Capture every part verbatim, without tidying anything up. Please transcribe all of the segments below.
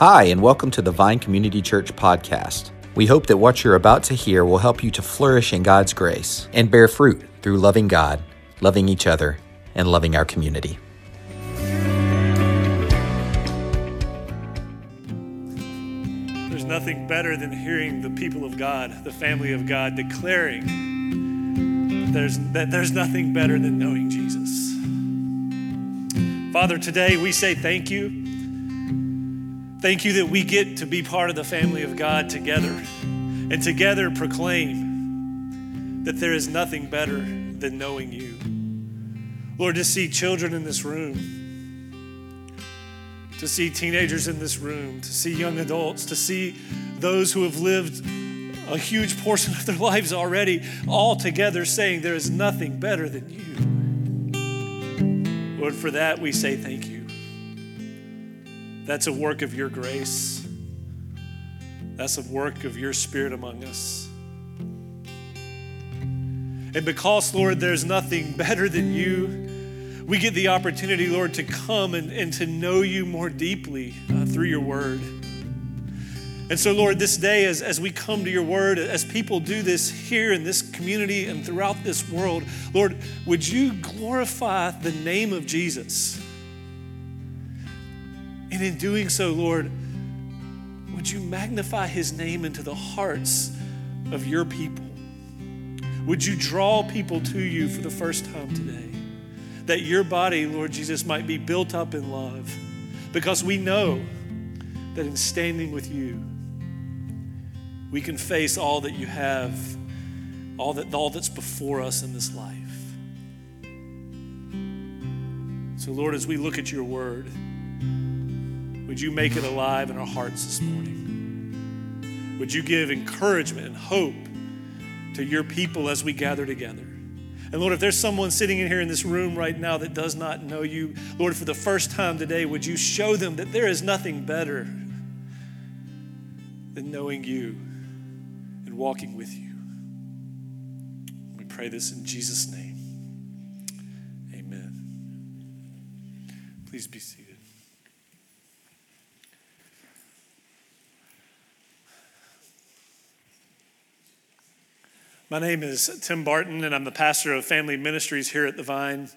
Hi, and welcome to the Vine Community Church podcast. We hope that what you're about to hear will help you to flourish in God's grace and bear fruit through loving God, loving each other, and loving our community. There's nothing better than hearing the people of God, the family of God, declaring there's, that there's nothing better than knowing Jesus. Father, today we say thank you. Thank you that we get to be part of the family of God together, and together proclaim that there is nothing better than knowing you. Lord, to see children in this room, to see teenagers in this room, to see young adults, to see those who have lived a huge portion of their lives already, all together saying there is nothing better than you. Lord, for that we say thank you. That's a work of your grace. That's a work of your Spirit among us. And because, Lord, there's nothing better than you, we get the opportunity, Lord, to come and, and to know you more deeply uh, through your word. And so, Lord, this day, as, as we come to your word, as people do this here in this community and throughout this world, Lord, would you glorify the name of Jesus? And in doing so, Lord, would you magnify his name into the hearts of your people? Would you draw people to you for the first time today? That your body, Lord Jesus, might be built up in love. Because we know that in standing with you, we can face all that you have, all that all that's before us in this life. So, Lord, as we look at your word, would you make it alive in our hearts this morning? Would you give encouragement and hope to your people as we gather together? And Lord, if there's someone sitting in here in this room right now that does not know you, Lord, for the first time today, would you show them that there is nothing better than knowing you and walking with you? We pray this in Jesus' name. Amen. Please be seated. My name is Tim Barton, and I'm the pastor of Family Ministries here at the Vine.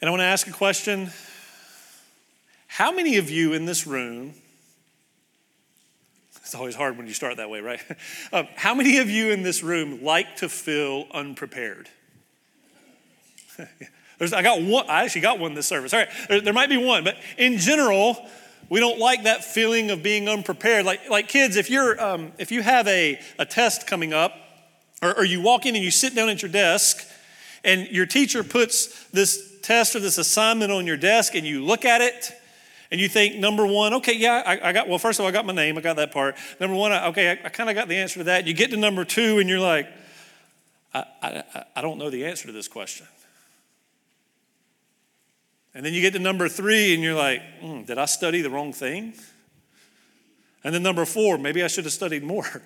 And I want to ask a question. How many of you in this room, it's always hard when you start that way, right? Um, how many of you in this room like to feel unprepared? There's, I got one, I actually got one this service. All right, there, there might be one, but in general, we don't like that feeling of being unprepared. Like, like kids, if you're um, if you have a, a test coming up, or, or you walk in and you sit down at your desk, and your teacher puts this test or this assignment on your desk, and you look at it, and you think, number one, okay, yeah, I, I got, well, first of all, I got my name, I got that part. Number one, I, okay, I, I kind of got the answer to that. You get to number two, and you're like, I, I I don't know the answer to this question. And then you get to number three and you're like, mm, did I study the wrong thing? And then number four, maybe I should have studied more.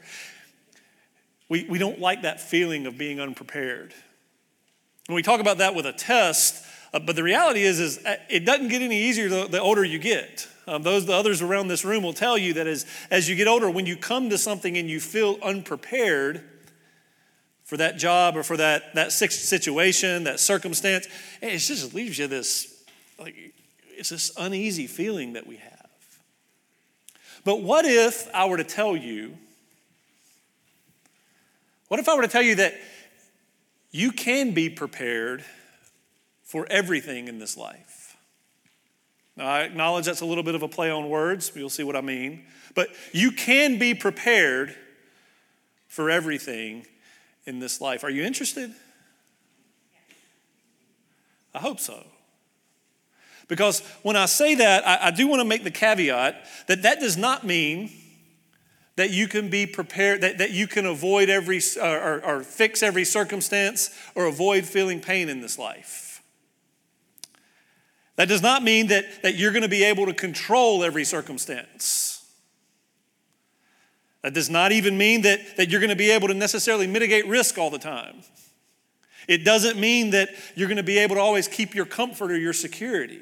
We, we don't like that feeling of being unprepared. And we talk about that with a test, uh, but the reality is, is it doesn't get any easier the, the older you get. Um, those the others around this room will tell you that as, as you get older, when you come to something and you feel unprepared for that job or for that, that situation, that circumstance, it just leaves you this, like, it's this uneasy feeling that we have. But what if I were to tell you, what if I were to tell you that you can be prepared for everything in this life? Now, I acknowledge that's a little bit of a play on words, but you'll see what I mean. But you can be prepared for everything in this life. Are you interested? I hope so. Because when I say that, I, I do want to make the caveat that that does not mean that you can be prepared, that, that you can avoid every, uh, or, or fix every circumstance or avoid feeling pain in this life. That does not mean that, that you're going to be able to control every circumstance. That does not even mean that, that you're going to be able to necessarily mitigate risk all the time. It doesn't mean that you're going to be able to always keep your comfort or your security.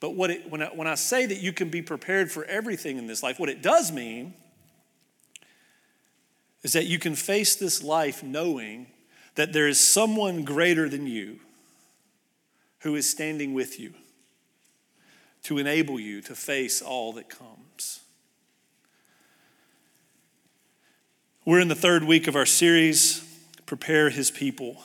But what it, when I, when I say that you can be prepared for everything in this life, what it does mean is that you can face this life knowing that there is someone greater than you who is standing with you to enable you to face all that comes. We're in the third week of our series, Prepare His People.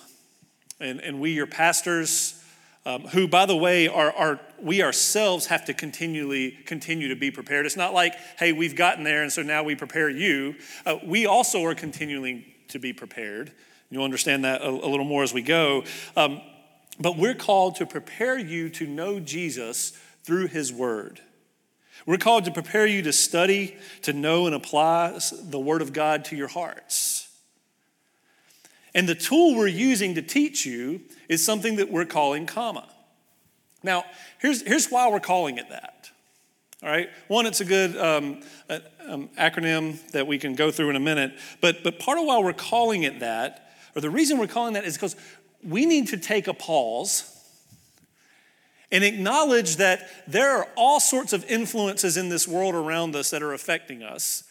And, and we, your pastors, Um, who, by the way, are, are we ourselves have to continually continue to be prepared. It's not like, hey, we've gotten there, and so now we prepare you. Uh, we also are continuing to be prepared. You'll understand that a, a little more as we go. Um, but we're called to prepare you to know Jesus through His Word. We're called to prepare you to study, to know, and apply the Word of God to your hearts. And the tool we're using to teach you is something that we're calling comma. Now, here's, here's why we're calling it that, all right? One, it's a good um, uh, um, acronym that we can go through in a minute, but, but part of why we're calling it that, or the reason we're calling that, is because we need to take a pause and acknowledge that there are all sorts of influences in this world around us that are affecting us,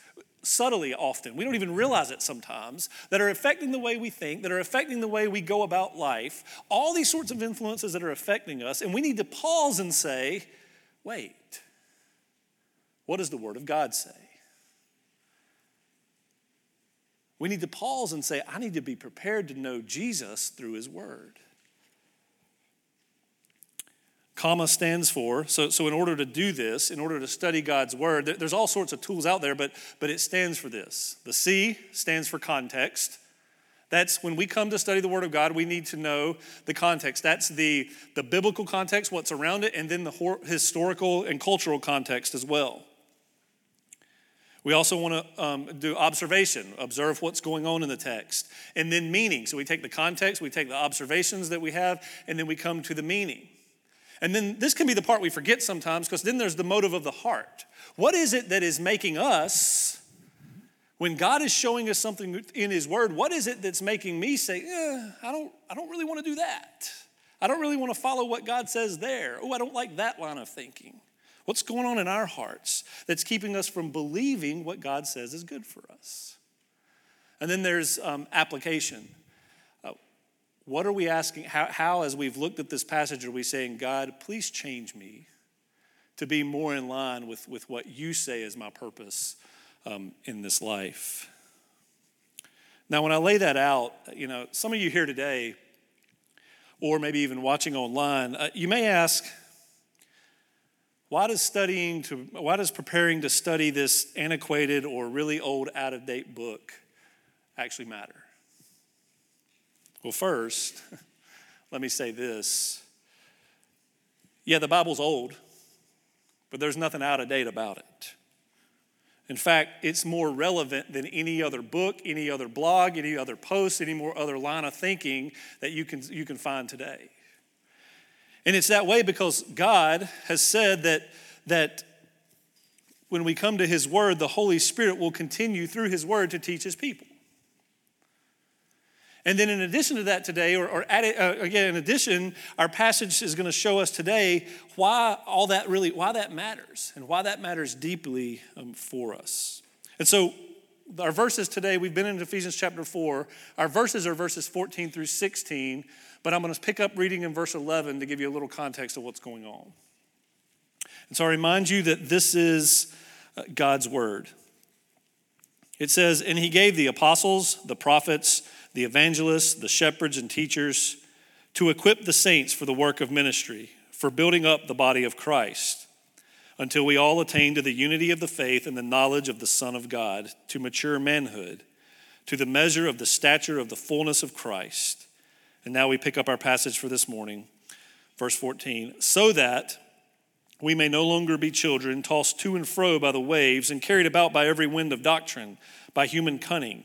subtly often. We don't even realize it sometimes, that are affecting the way we think, that are affecting the way we go about life, all these sorts of influences that are affecting us. And we need to pause and say, wait, what does the Word of God say? We need to pause and say, I need to be prepared to know Jesus through His Word. Comma stands for, so, so in order to do this, in order to study God's Word, there, there's all sorts of tools out there, but, but it stands for this. The C stands for context. That's when we come to study the Word of God, we need to know the context. That's the, the biblical context, what's around it, and then the hor- historical and cultural context as well. We also want to um, do observation, observe what's going on in the text, and then meaning. So we take the context, we take the observations that we have, and then we come to the meaning. And then this can be the part we forget sometimes, because then there's the motive of the heart. What is it that is making us, when God is showing us something in His Word, what is it that's making me say, eh, I don't, I don't really want to do that. I don't really want to follow what God says there. Oh, I don't like that line of thinking. What's going on in our hearts that's keeping us from believing what God says is good for us? And then there's um, application. What are we asking? How, how, as we've looked at this passage, are we saying, God, please change me to be more in line with, with what you say is my purpose um, in this life? Now, when I lay that out, you know, some of you here today, or maybe even watching online, uh, you may ask, why does studying to, why does preparing to study this antiquated or really old, out-of-date book actually matter? Well, first, let me say this. Yeah, the Bible's old, but there's nothing out of date about it. In fact, it's more relevant than any other book, any other blog, any other post, any more other line of thinking that you can, you can find today. And it's that way because God has said that, that when we come to His Word, the Holy Spirit will continue through His Word to teach His people. And then in addition to that today, or, or add it, uh, again, in addition, our passage is going to show us today why all that really, why that matters and why that matters deeply um, for us. And so our verses today, we've been in Ephesians chapter four. Our verses are verses fourteen through sixteen, but I'm going to pick up reading in verse eleven to give you a little context of what's going on. And so I remind you that this is God's Word. It says, and He gave the apostles, the prophets, the evangelists, the shepherds and teachers, to equip the saints for the work of ministry, for building up the body of Christ, until we all attain to the unity of the faith and the knowledge of the Son of God, to mature manhood, to the measure of the stature of the fullness of Christ. And now we pick up our passage for this morning, verse fourteen, so that we may no longer be children, tossed to and fro by the waves and carried about by every wind of doctrine, by human cunning,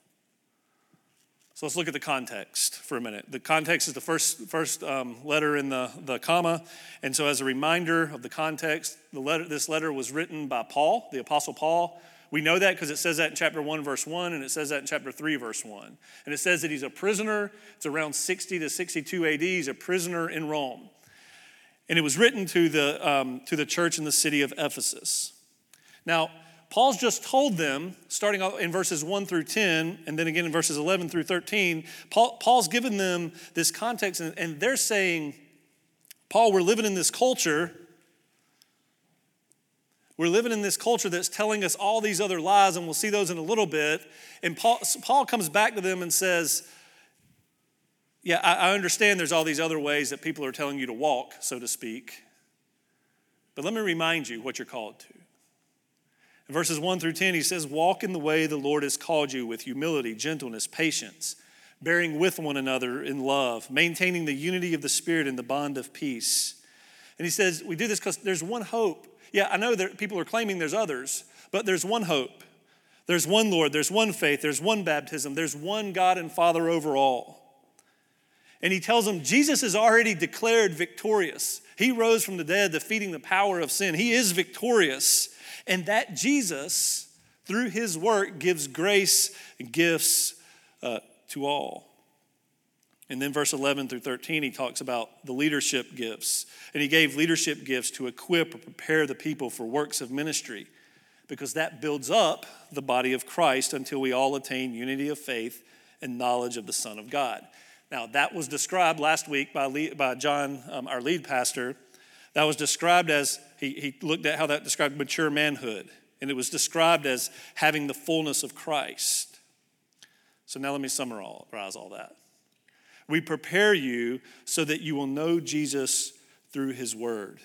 So let's look at the context for a minute. The context is the first first um, letter in the, the comma. And so as a reminder of the context, the letter this letter was written by Paul, the Apostle Paul. We know that because it says that in chapter one, verse one, and it says that in chapter three, verse one. And it says that he's a prisoner. It's around sixty to sixty-two A D. He's a prisoner in Rome. And it was written to the um, to the church in the city of Ephesus. Now, Paul's just told them, starting in verses one through ten, and then again in verses eleven through thirteen, Paul, Paul's given them this context, and, and they're saying, Paul, we're living in this culture. We're living in this culture that's telling us all these other lies, and we'll see those in a little bit. And Paul, Paul comes back to them and says, yeah, I, I understand there's all these other ways that people are telling you to walk, so to speak. But let me remind you what you're called to. In verses one through ten, he says, walk in the way the Lord has called you with humility, gentleness, patience, bearing with one another in love, maintaining the unity of the Spirit in the bond of peace. And he says, we do this because there's one hope. Yeah, I know that people are claiming there's others, but there's one hope. There's one Lord, there's one faith, there's one baptism, there's one God and Father over all. And he tells them, Jesus is already declared victorious. He rose from the dead, defeating the power of sin. He is victorious. And that Jesus, through his work, gives grace and gifts uh, to all. And then verse eleven through thirteen, he talks about the leadership gifts. And he gave leadership gifts to equip or prepare the people for works of ministry, because that builds up the body of Christ until we all attain unity of faith and knowledge of the Son of God. Now, that was described last week by Lee, by John, um, our lead pastor. That was described as, he, he looked at how that described mature manhood. And it was described as having the fullness of Christ. So now let me summarize all that. We prepare you so that you will know Jesus through his word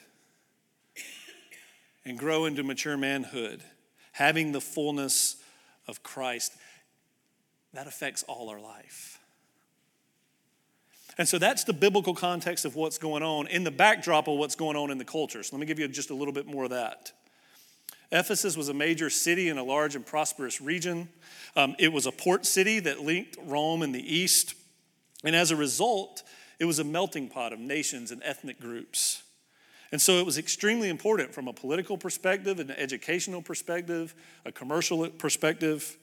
and grow into mature manhood, having the fullness of Christ. That affects all our life. And so that's the biblical context of what's going on in the backdrop of what's going on in the culture. So let me give you just a little bit more of that. Ephesus was a major city in a large and prosperous region. Um, it was a port city that linked Rome in the east. And as a result, it was a melting pot of nations and ethnic groups. And so it was extremely important from a political perspective, an educational perspective, a commercial perspective.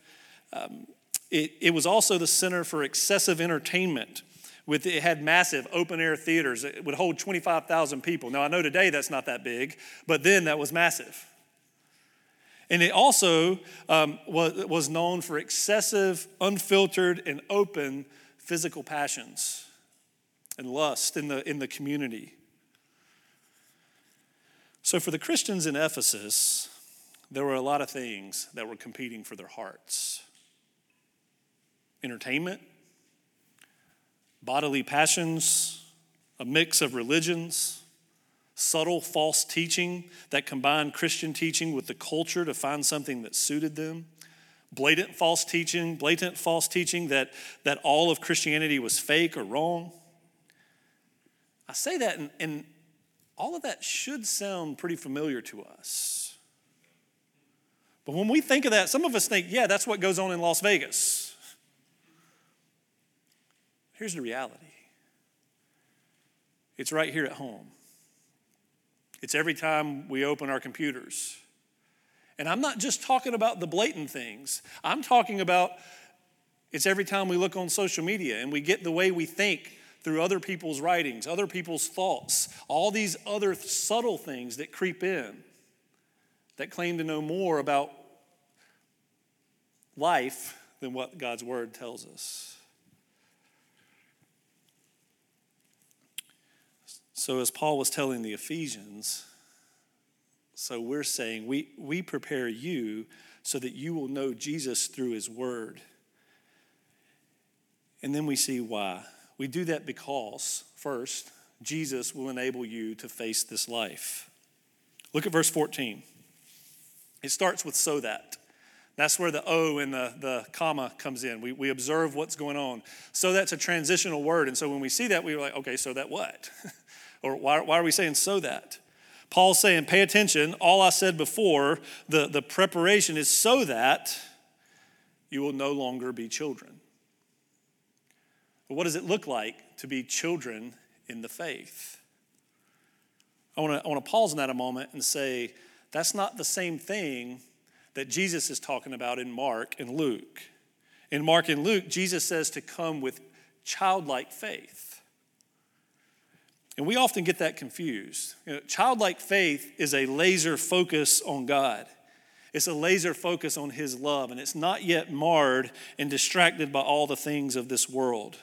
Um, it, it was also the center for excessive entertainment. With, it had massive open-air theaters. It would hold twenty-five thousand people. Now, I know today that's not that big, but then that was massive. And it also um, was, was known for excessive, unfiltered, and open physical passions and lust in the, in the community. So for the Christians in Ephesus, there were a lot of things that were competing for their hearts. Entertainment, bodily passions, a mix of religions, subtle false teaching that combined Christian teaching with the culture to find something that suited them, blatant false teaching, blatant false teaching that, that all of Christianity was fake or wrong. I say that, and, and all of that should sound pretty familiar to us. But when we think of that, some of us think, yeah, that's what goes on in Las Vegas. Here's the reality. It's right here at home. It's every time we open our computers. And I'm not just talking about the blatant things. I'm talking about it's every time we look on social media and we get the way we think through other people's writings, other people's thoughts, all these other subtle things that creep in that claim to know more about life than what God's word tells us. So as Paul was telling the Ephesians, so we're saying we, we prepare you so that you will know Jesus through his word. And then we see why. We do that because, first, Jesus will enable you to face this life. Look at verse fourteen. It starts with "so that." That's where the O and the, the comma comes in. We, we observe what's going on. So that's a transitional word. And so when we see that, we're like, okay, so that what? Or why, why are we saying so that? Paul's saying, pay attention. All I said before, the, the preparation is so that you will no longer be children. But what does it look like to be children in the faith? I want to I want to pause on that a moment and say that's not the same thing that Jesus is talking about in Mark and Luke. In Mark and Luke, Jesus says to come with childlike faith. And we often get that confused. You know, childlike faith is a laser focus on God. It's a laser focus on his love, and it's not yet marred and distracted by all the things of this world.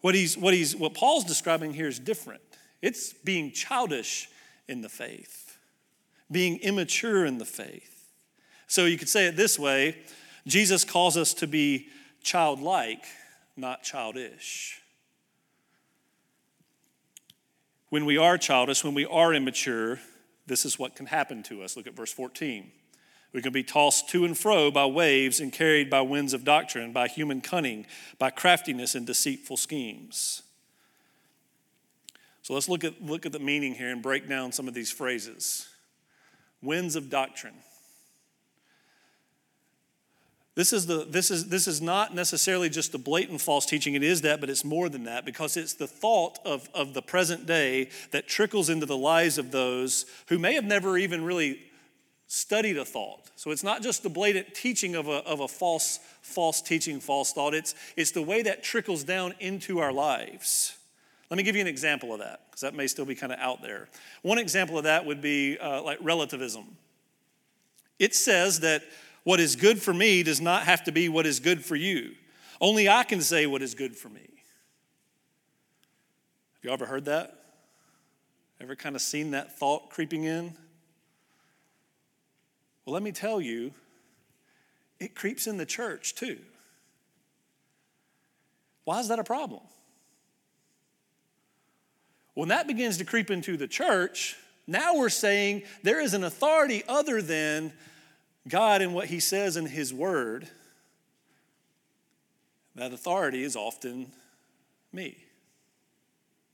What he's, what he's, what Paul's describing here is different. It's being childish in the faith, being immature in the faith. So you could say it this way: Jesus calls us to be childlike, not childish. When we are childish, when we are immature, this is what can happen to us. Look at verse fourteen. We can be tossed to and fro by waves and carried by winds of doctrine, by human cunning, by craftiness and deceitful schemes. So let's look at, look at the meaning here and break down some of these phrases. Winds of doctrine. This is, the, this, is, this is not necessarily just the blatant false teaching. It is that, but it's more than that, because it's the thought of, of the present day that trickles into the lives of those who may have never even really studied a thought. So it's not just the blatant teaching of a, of a false, false teaching, false thought. It's, it's the way that trickles down into our lives. Let me give you an example of that, because that may still be kind of out there. One example of that would be uh, like relativism. It says that what is good for me does not have to be what is good for you. Only I can say what is good for me. Have you ever heard that? Ever kind of seen that thought creeping in? Well, let me tell you, it creeps in the church too. Why is that a problem? When that begins to creep into the church, now we're saying there is an authority other than God and what he says in his word. That authority is often me.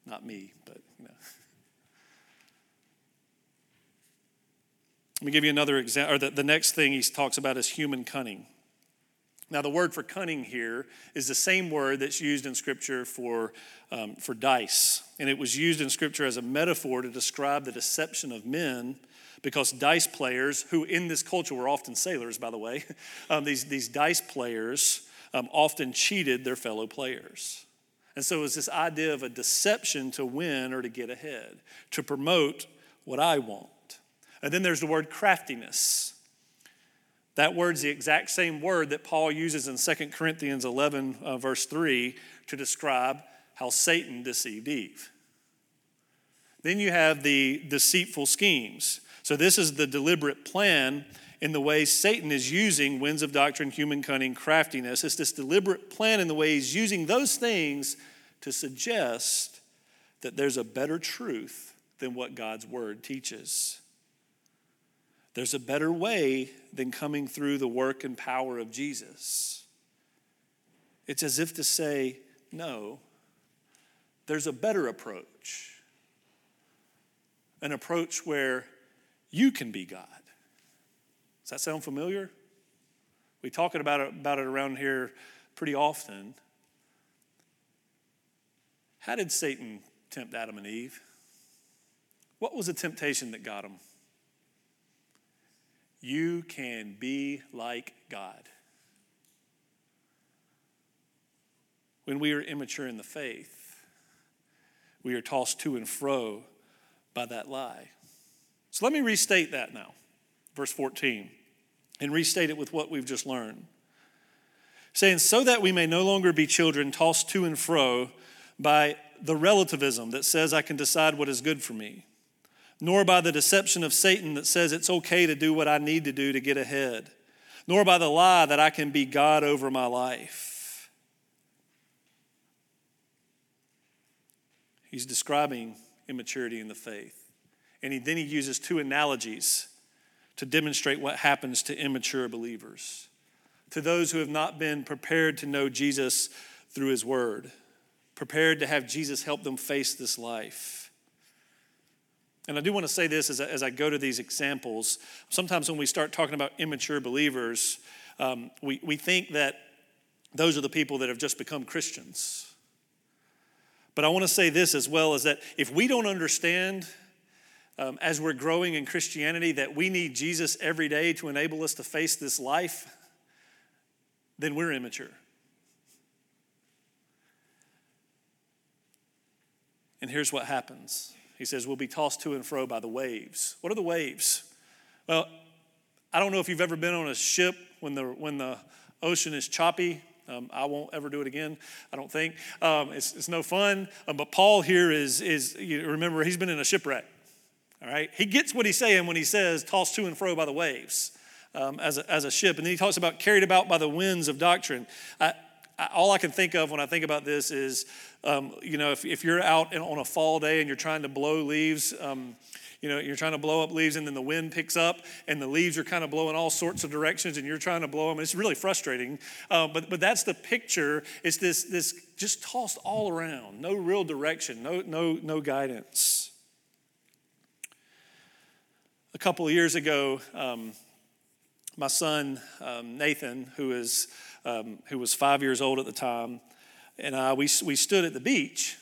Not me, but you know. Let me give you another example, or the, the next thing he talks about is human cunning. Now the word for cunning here is the same word that's used in Scripture for, um, for dice. And it was used in Scripture as a metaphor to describe the deception of men, because dice players, who in this culture were often sailors, by the way, um, these, these dice players um, often cheated their fellow players. And so it was this idea of a deception to win or to get ahead, to promote what I want. And then there's the word craftiness. That word's the exact same word that Paul uses in Second Corinthians eleven, uh, verse three, to describe how Satan deceived Eve. Then you have the deceitful schemes. So this is the deliberate plan in the way Satan is using winds of doctrine, human cunning, craftiness. It's this deliberate plan in the way he's using those things to suggest that there's a better truth than what God's word teaches. There's a better way than coming through the work and power of Jesus. It's as if to say, no, there's a better approach. An approach where you can be God. Does that sound familiar? We talk about it, about it around here pretty often. How did Satan tempt Adam and Eve? What was the temptation that got them? You can be like God. When we are immature in the faith, we are tossed to and fro by that lie. So let me restate that now, verse fourteen, and restate it with what we've just learned. Saying, so that we may no longer be children tossed to and fro by the relativism that says I can decide what is good for me, nor by the deception of Satan that says it's okay to do what I need to do to get ahead, nor by the lie that I can be God over my life. He's describing immaturity in the faith. And he, then he uses two analogies to demonstrate what happens to immature believers, to those who have not been prepared to know Jesus through his word, prepared to have Jesus help them face this life. And I do want to say this as I, as I go to these examples. Sometimes when we start talking about immature believers, um, we, we think that Those are the people that have just become Christians. But I want to say this as well, is that if we don't understand um, as we're growing in Christianity that we need Jesus every day to enable us to face this life, then we're immature. And here's what happens. He says, we'll be tossed to and fro by the waves. What are the waves? Well, I don't know if you've ever been on a ship when the when the ocean is choppy. Um, I won't ever do it again, I don't think. Um, it's, it's no fun. Um, but Paul here is, is, you remember, he's been in a shipwreck, all right? He gets what he's saying when he says tossed to and fro by the waves um, as, a, as a ship. And then he talks about carried about by the winds of doctrine. I, I, all I can think of when I think about this is, um, you know, if, if you're out on a fall day and you're trying to blow leaves, um, you know, you're trying to blow up leaves and then the wind picks up and the leaves are kind of blowing all sorts of directions and you're trying to blow them. It's really frustrating, uh, but but that's the picture. It's this this just tossed all around, no real direction, no no no guidance. A couple of years ago, um, my son um, Nathan, who is um, who was five years old at the time, and I we we stood at the beach.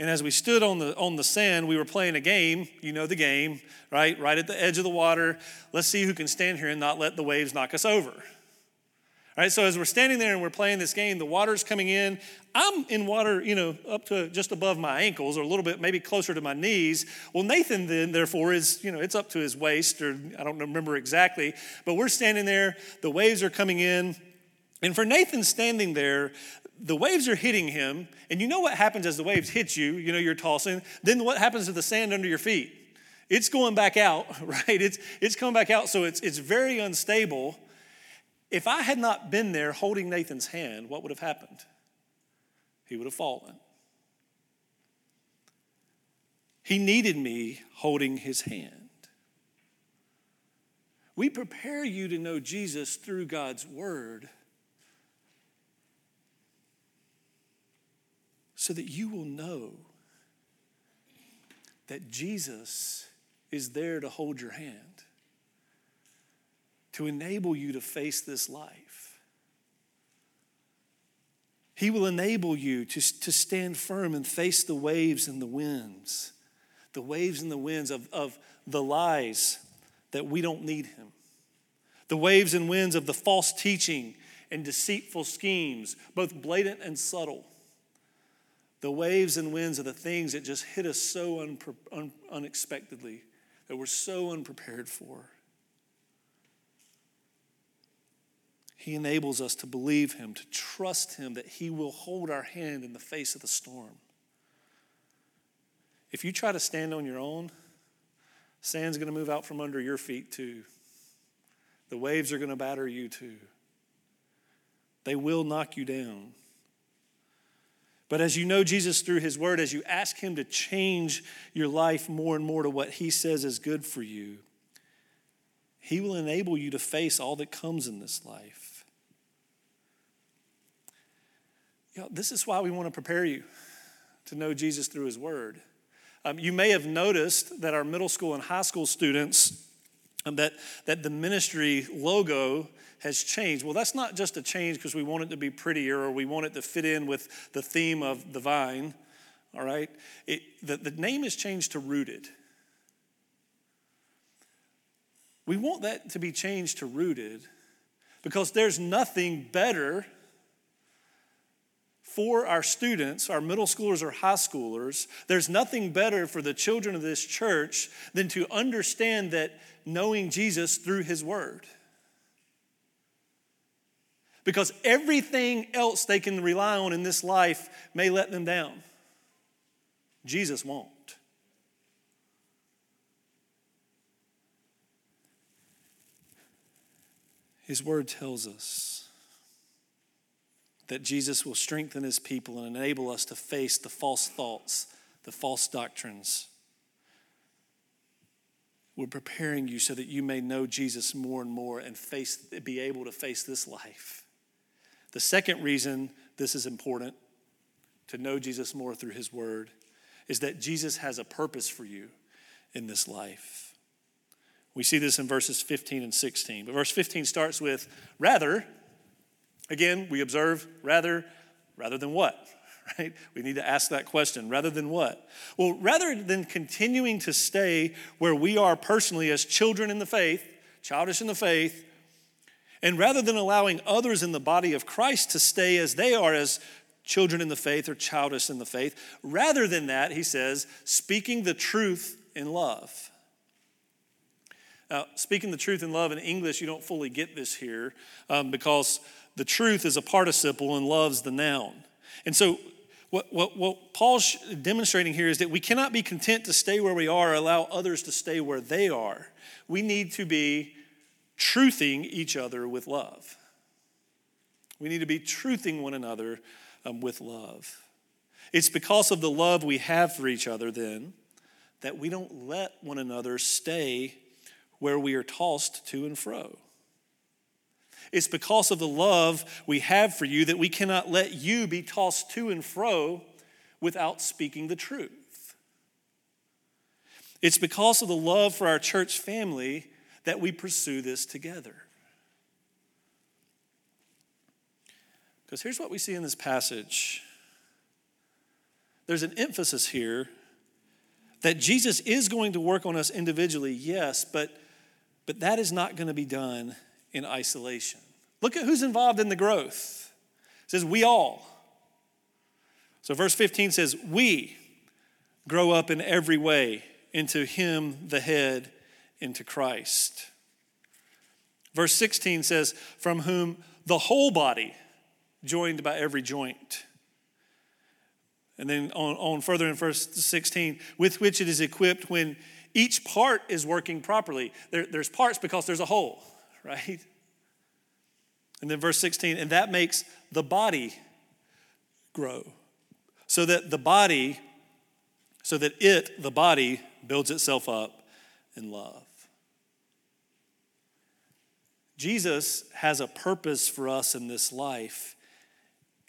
And as we stood on the on the sand, we were playing a game. You know the game, right? Right at the edge of the water. Let's see who can stand here and not let the waves knock us over. All right, so as we're standing there and we're playing this game, the water's coming in. I'm in water, you know, up to just above my ankles or a little bit, maybe closer to my knees. Well, Nathan then, therefore, is, you know, it's up to his waist, or I don't remember exactly. But we're standing there. The waves are coming in. And for Nathan standing there, the waves are hitting him, and you know what happens as the waves hit you, you know, you're tossing, then what happens to the sand under your feet? It's going back out, right? It's it's coming back out, so it's it's very unstable. If I had not been there holding Nathan's hand, what would have happened? He would have fallen. He needed me holding his hand. We prepare you to know Jesus through God's word, so that you will know that Jesus is there to hold your hand, to enable you to face this life. He will enable you to, to stand firm and face the waves and the winds, the waves and the winds of, of the lies that we don't need him, the waves and winds of the false teaching and deceitful schemes, both blatant and subtle. The waves and winds are the things that just hit us so unpre- un- unexpectedly, that we're so unprepared for. He enables us to believe him, to trust him, that he will hold our hand in the face of the storm. If you try to stand on your own, sand's going to move out from under your feet too. The waves are going to batter you too. They will knock you down. But as you know Jesus through his word, as you ask him to change your life more and more to what he says is good for you, he will enable you to face all that comes in this life. You know, this is why we want to prepare you to know Jesus through his word. Um, you may have noticed that our middle school and high school students, um, that, that the ministry logo has changed. Well, that's not just a change because we want it to be prettier or we want it to fit in with the theme of the vine, all right? It, the, the name is changed to Rooted. We want that to be changed to Rooted because there's nothing better for our students, our middle schoolers or high schoolers. There's nothing better for the children of this church than to understand that knowing Jesus through his word. Because everything else they can rely on in this life may let them down. Jesus won't. His word tells us that Jesus will strengthen his people and enable us to face the false thoughts, the false doctrines. We're preparing you so that you may know Jesus more and more and face, be able to face this life. The second reason this is important, to know Jesus more through his word, is that Jesus has a purpose for you in this life. We see this in verses fifteen and sixteen. But verse fifteen starts with, rather, Again, we observe rather, rather than what, right? We need to ask that question, rather than what? Well, rather than continuing to stay where we are personally as children in the faith, childish in the faith, and rather than allowing others in the body of Christ to stay as they are as children in the faith or childish in the faith, rather than that, he says, speaking the truth in love. Now, speaking the truth in love in English, you don't fully get this here um, because the truth is a participle and love's the noun. And so what, what, what Paul's demonstrating here is that we cannot be content to stay where we are or allow others to stay where they are. We need to be truthing each other with love. We need to be truthing one another um, with love. It's because of the love we have for each other then that we don't let one another stay where we are tossed to and fro. It's because of the love we have for you that we cannot let you be tossed to and fro without speaking the truth. It's because of the love for our church family that we pursue this together. Because here's what we see in this passage. There's an emphasis here that Jesus is going to work on us individually, yes, but, but that is not going to be done in isolation. Look at who's involved in the growth. It says, we all. So verse fifteen says, we grow up in every way into him, the head, into Christ. Verse sixteen says, from whom the whole body, joined by every joint. And then on, on further in verse sixteen, with which it is equipped when each part is working properly. There, there's parts because there's a whole, right? And then verse sixteen, and that makes the body grow so that the body, so that it, the body, builds itself up in love. Jesus has a purpose for us in this life.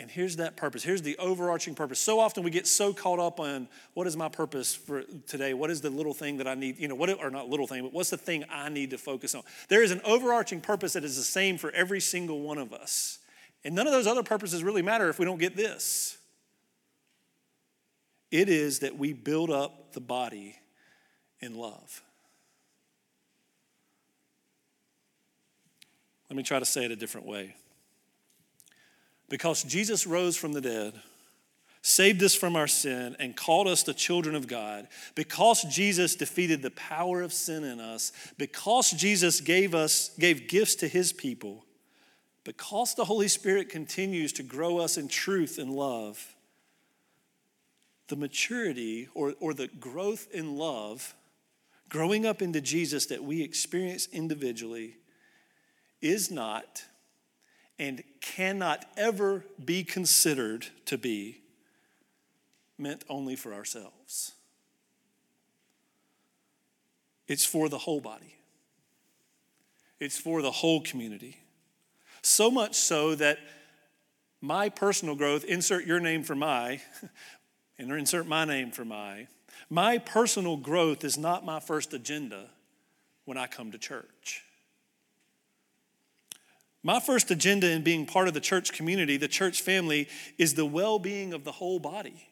And here's that purpose. Here's the overarching purpose. So often we get so caught up on what is my purpose for today? What is the little thing that I need, you know, what or not little thing, but what's the thing I need to focus on? There is an overarching purpose that is the same for every single one of us. And none of those other purposes really matter if we don't get this. It is that we build up the body in love. Let me try to say it a different way. Because Jesus rose from the dead, saved us from our sin, and called us the children of God, because Jesus defeated the power of sin in us, because Jesus gave us, gave gifts to his people, because the Holy Spirit continues to grow us in truth and love, the maturity or, or the growth in love, growing up into Jesus that we experience individually is not and cannot ever be considered to be meant only for ourselves. It's for the whole body. It's for the whole community. So much so that my personal growth, insert your name for my, and insert my name for my, my personal growth is not my first agenda when I come to church. My first agenda in being part of the church community, the church family, is the well-being of the whole body.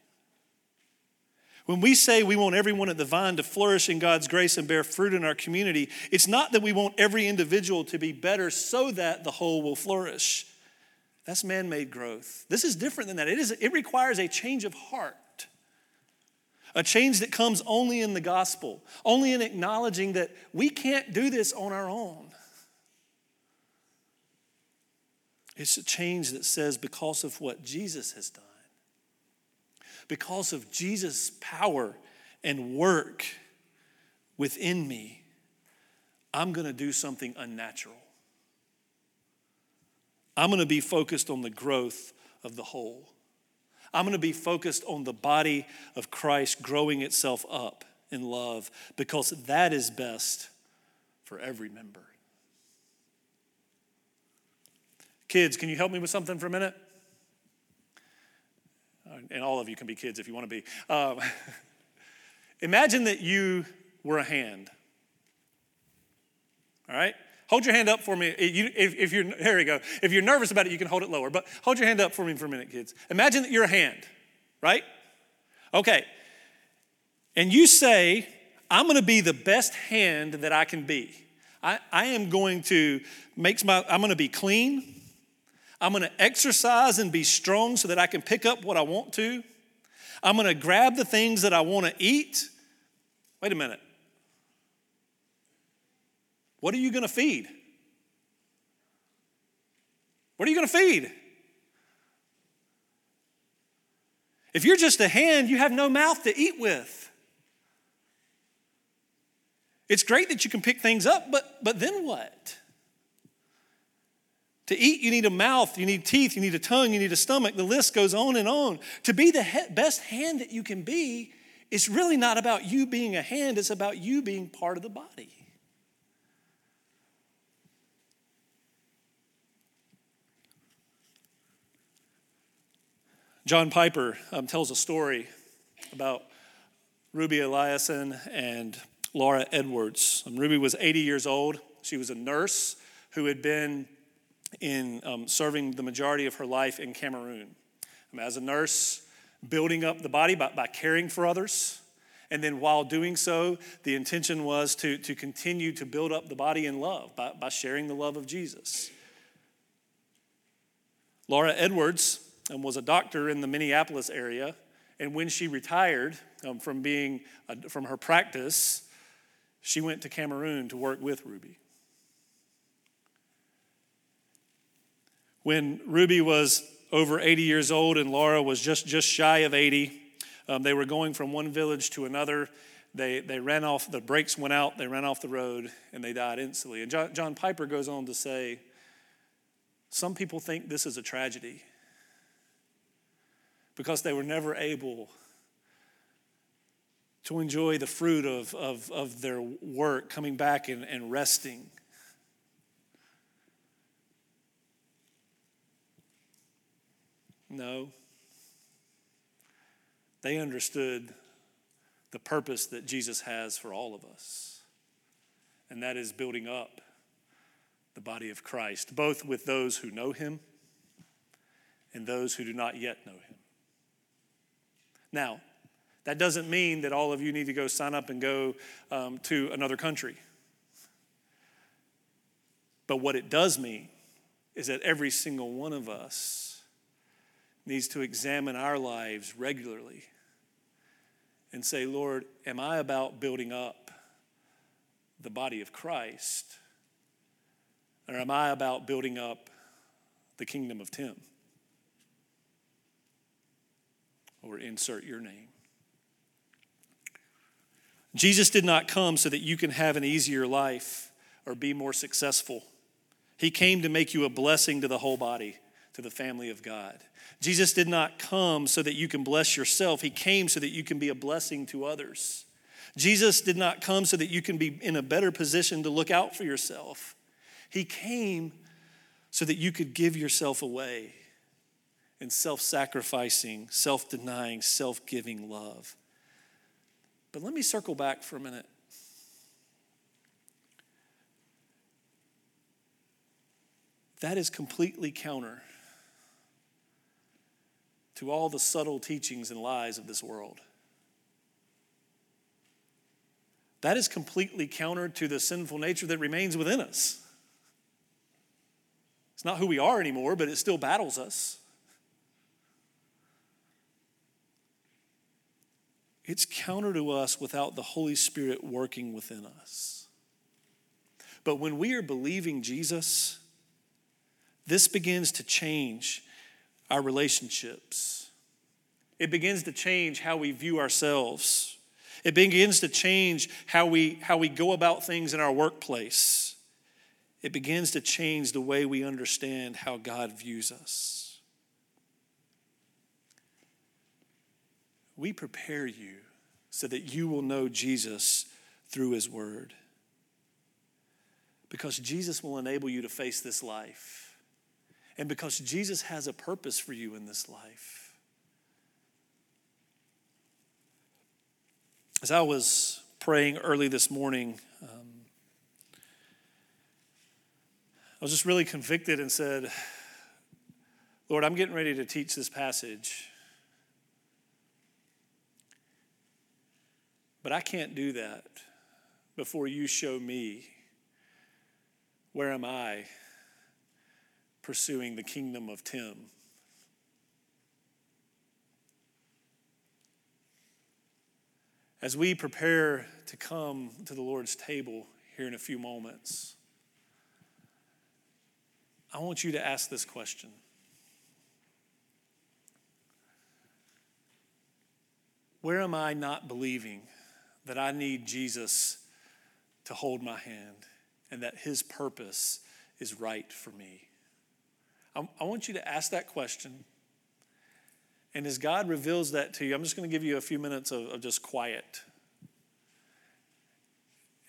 When we say we want everyone at the Vine to flourish in God's grace and bear fruit in our community, it's not that we want every individual to be better so that the whole will flourish. That's man-made growth. This is different than that. It is, it requires a change of heart. A change that comes only in the gospel, only in acknowledging that we can't do this on our own. It's a change that says because of what Jesus has done, because of Jesus' power and work within me, I'm going to do something unnatural. I'm going to be focused on the growth of the whole. I'm going to be focused on the body of Christ growing itself up in love because that is best for every member. Kids, can you help me with something for a minute? And all of you can be kids if you want to be. Um, imagine that you were a hand. All right? Hold your hand up for me. If, if you're, here we go. If you're nervous about it, you can hold it lower. But hold your hand up for me for a minute, kids. Imagine that you're a hand, right? Okay. And you say, I'm going to be the best hand that I can be. I, I am going to make my, I'm going to be clean. I'm going to exercise and be strong so that I can pick up what I want to. I'm going to grab the things that I want to eat. Wait a minute. What are you going to feed? What are you going to feed? If you're just a hand, you have no mouth to eat with. It's great that you can pick things up, but, but then what? To eat, you need a mouth, you need teeth, you need a tongue, you need a stomach. The list goes on and on. To be the he- best hand that you can be, it's really not about you being a hand. It's about you being part of the body. John Piper um, tells a story about Ruby Eliason and Laura Edwards. Um, Ruby was eighty years old. She was a nurse who had been in um, serving the majority of her life in Cameroon. Um, as a nurse, building up the body by, by caring for others. And then while doing so, the intention was to, to continue to build up the body in love by, by sharing the love of Jesus. Laura Edwards and was a doctor in the Minneapolis area, and when she retired um, from being uh, from her practice, she went to Cameroon to work with Ruby. When Ruby was over eighty years old and Laura was just, just shy of eighty, um, they were going from one village to another. They they ran off, the brakes went out, they ran off the road, and they died instantly. And John, John Piper goes on to say, some people think this is a tragedy, because they were never able to enjoy the fruit of, of, of their work, coming back and, and resting. No. They understood the purpose that Jesus has for all of us, and that is building up the body of Christ, both with those who know him and those who do not yet know him. Now, that doesn't mean that all of you need to go sign up and go um, to another country. But what it does mean is that every single one of us needs to examine our lives regularly and say, Lord, am I about building up the body of Christ, or am I about building up the kingdom of Tim? Or insert your name. Jesus did not come so that you can have an easier life or be more successful. He came to make you a blessing to the whole body, to the family of God. Jesus did not come so that you can bless yourself. He came so that you can be a blessing to others. Jesus did not come so that you can be in a better position to look out for yourself. He came so that you could give yourself away in self-sacrificing, self-denying, self-giving love. But let me circle back for a minute. That is completely counter to all the subtle teachings and lies of this world. That is completely counter to the sinful nature that remains within us. It's not who we are anymore, but it still battles us. It's counter to us without the Holy Spirit working within us. But when we are believing Jesus, this begins to change our relationships. It begins to change how we view ourselves. It begins to change how we, how we go about things in our workplace. It begins to change the way we understand how God views us. We prepare you so that you will know Jesus through his word, because Jesus will enable you to face this life, and because Jesus has a purpose for you in this life. As I was praying early this morning, um, I was just really convicted and said, Lord, I'm getting ready to teach this passage. But I can't do that before you show me where am I pursuing the kingdom of Tim. As we prepare to come to the Lord's table here in a few moments, I want you to ask this question. Where am I not believing that I need Jesus to hold my hand and that his purpose is right for me? I, I want you to ask that question. And as God reveals that to you, I'm just going to give you a few minutes of, of just quiet.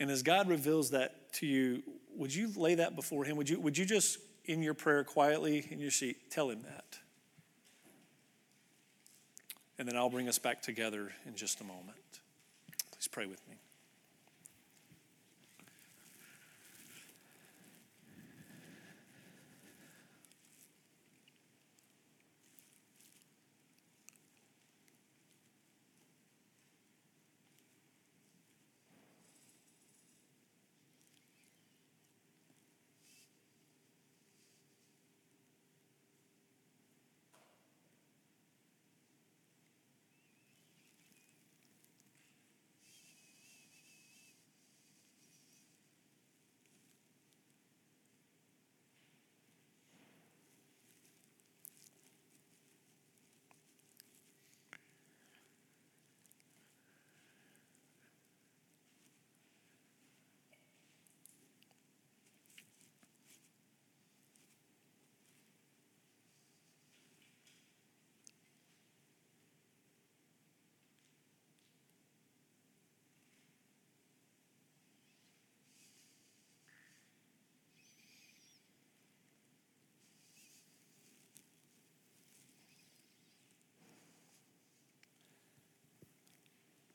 And as God reveals that to you, would you lay that before him? Would you, would you just, in your prayer quietly, in your seat, tell him that? And then I'll bring us back together in just a moment. Please pray with me.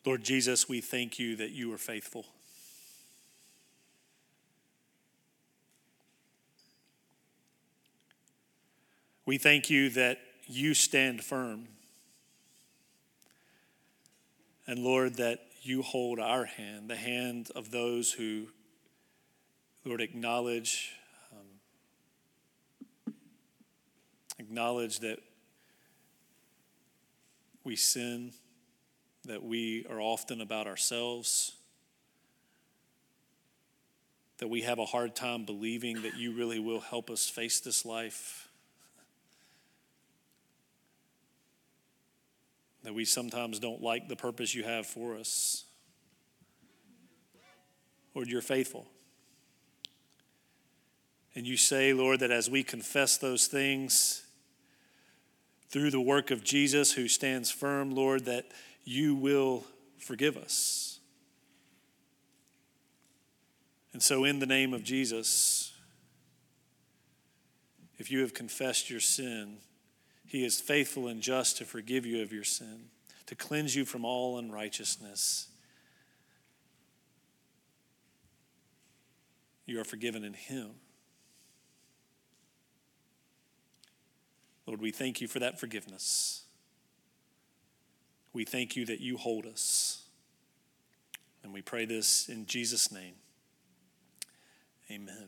Lord Jesus, we thank you that you are faithful. We thank you that you stand firm. And Lord, that you hold our hand, the hand of those who, Lord, acknowledge, um, acknowledge that we sin, that we are often about ourselves, that we have a hard time believing that you really will help us face this life, that we sometimes don't like the purpose you have for us. Lord, you're faithful. And you say, Lord, that as we confess those things through the work of Jesus who stands firm, Lord, that you will forgive us. And so in the name of Jesus, if you have confessed your sin, he is faithful and just to forgive you of your sin, to cleanse you from all unrighteousness. You are forgiven in him. Lord, we thank you for that forgiveness. We thank you that you hold us. And we pray this in Jesus' name. Amen.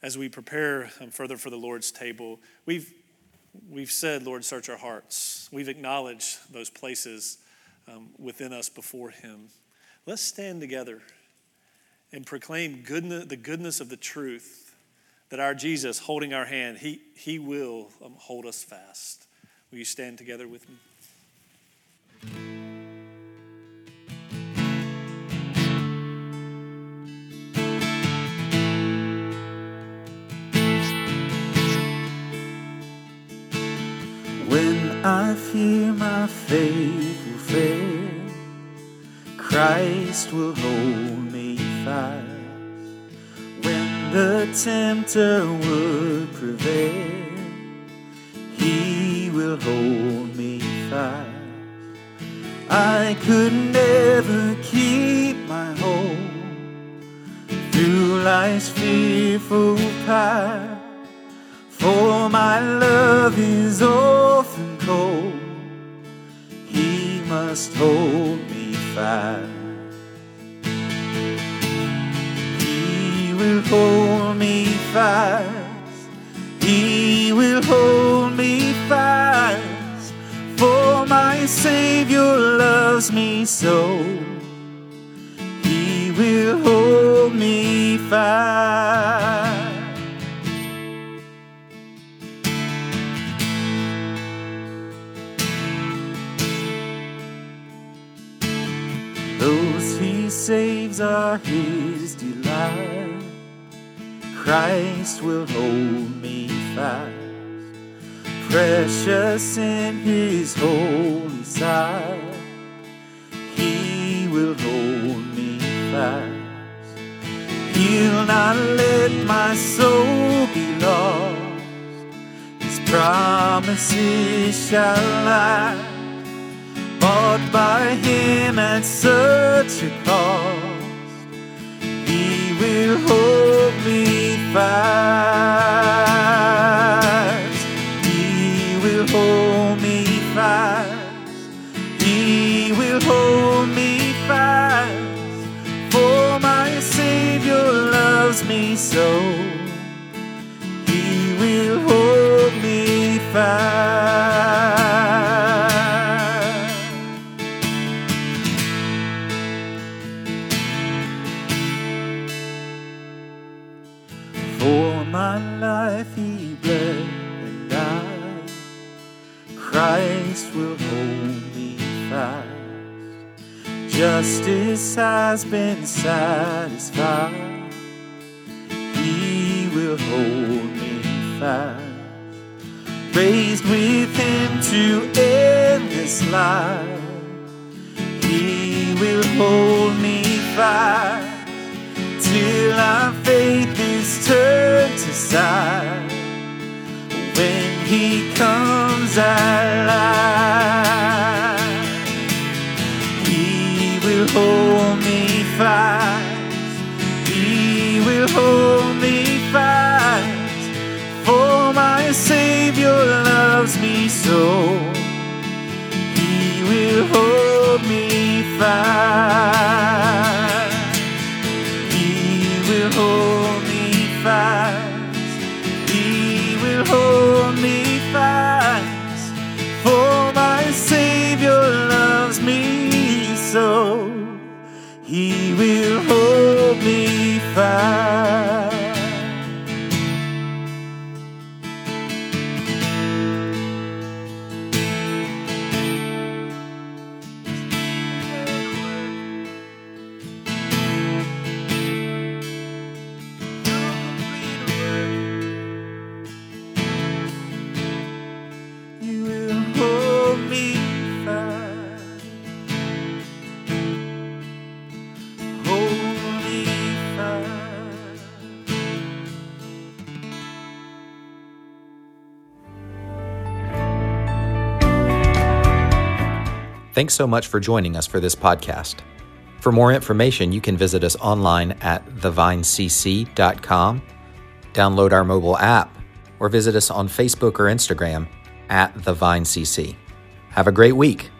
As we prepare further for the Lord's table, we've we've said, Lord, search our hearts. We've acknowledged those places um, within us before him. Let's stand together and proclaim goodness, the goodness of the truth that our Jesus, holding our hand, he, he will um, hold us fast. Will you stand together with me? When I fear my faith will fail, Christ will hold me fast. When the tempter would prevail, he will hold me fast. I could never keep my hold, through life's fearful path, for my love is often cold. He must hold me fast. He will hold me fast. He will hold me fast. For my Savior loves me so. He will hold me fast. Those he saves are his delight. Christ will hold me fast, precious in his holy sight. He will hold me fast. He'll not let my soul be lost. His promises shall last. Bought by him at such a cost, he will hold me fast. He will hold me fast. He will hold me fast. For my Savior loves me so. He will hold me fast. Christ will hold me fast. Justice has been satisfied. He will hold me fast. Raised with him to end this life. He will hold me fast. Till our faith is turned to sight. When he comes alive, he will hold me fast. He will hold me fast. For my Savior loves me so. He will hold me fast. He will hold me fast. Hold me fast, for my Savior loves me so. He will hold me fast. Thanks so much for joining us for this podcast. For more information, you can visit us online at the vine c c dot com, download our mobile app, or visit us on Facebook or Instagram at the vine c c. Have a great week.